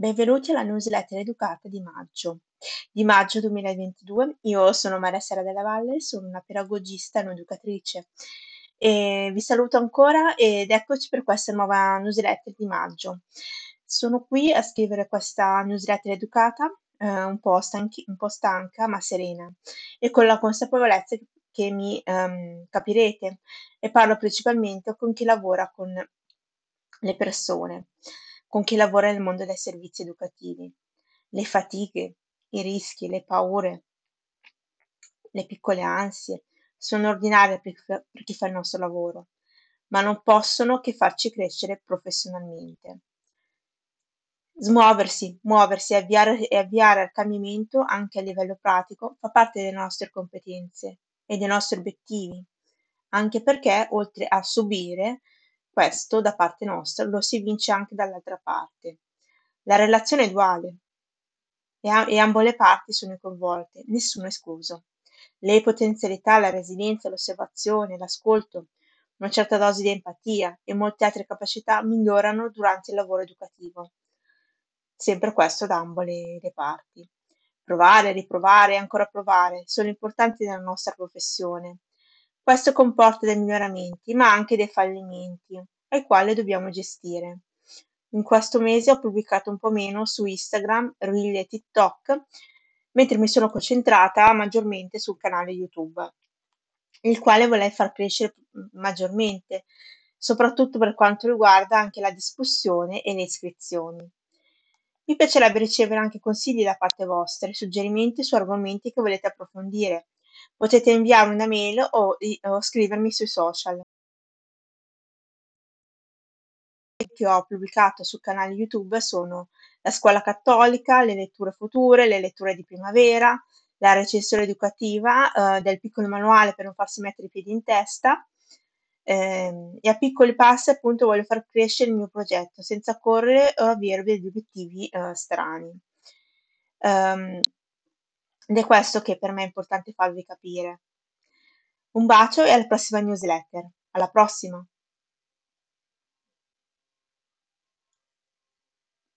Benvenuti alla newsletter educata di maggio 2022. Io sono Maria Sara Della Valle, sono una pedagogista e un'educatrice. Vi saluto ancora ed eccoci per questa nuova newsletter di maggio. Sono qui a scrivere questa newsletter educata, un po' stanca ma serena e con la consapevolezza che mi capirete, e parlo principalmente con chi lavora con le persone, con chi lavora nel mondo dei servizi educativi, le fatiche, i rischi, le paure, le piccole ansie sono ordinarie per chi fa il nostro lavoro, ma non possono che farci crescere professionalmente. Muoversi e avviare il cambiamento anche a livello pratico fa parte delle nostre competenze e dei nostri obiettivi, anche perché oltre a subire questo da parte nostra lo si vince anche dall'altra parte. La relazione è duale e ambo le parti sono coinvolte, nessuno è escluso. Le potenzialità, la resilienza, l'osservazione, l'ascolto, una certa dose di empatia e molte altre capacità migliorano durante il lavoro educativo. Sempre questo da ambo le parti. Provare, riprovare e ancora provare sono importanti nella nostra professione. Questo comporta dei miglioramenti, ma anche dei fallimenti, ai quali dobbiamo gestire. In questo mese ho pubblicato un po' meno su Instagram, Reel e TikTok, mentre mi sono concentrata maggiormente sul canale YouTube, il quale vorrei far crescere maggiormente, soprattutto per quanto riguarda anche la discussione e le iscrizioni. Mi piacerebbe ricevere anche consigli da parte vostra e suggerimenti su argomenti che volete approfondire. Potete inviare una mail o scrivermi sui social che ho pubblicato sul canale YouTube sono La scuola cattolica, le letture future, le letture di primavera, la recensione educativa del piccolo manuale per non farsi mettere i piedi in testa e a piccoli passi appunto voglio far crescere il mio progetto senza correre o avere degli obiettivi strani. Ed è questo che per me è importante farvi capire. Un bacio e alla prossima newsletter. Alla prossima!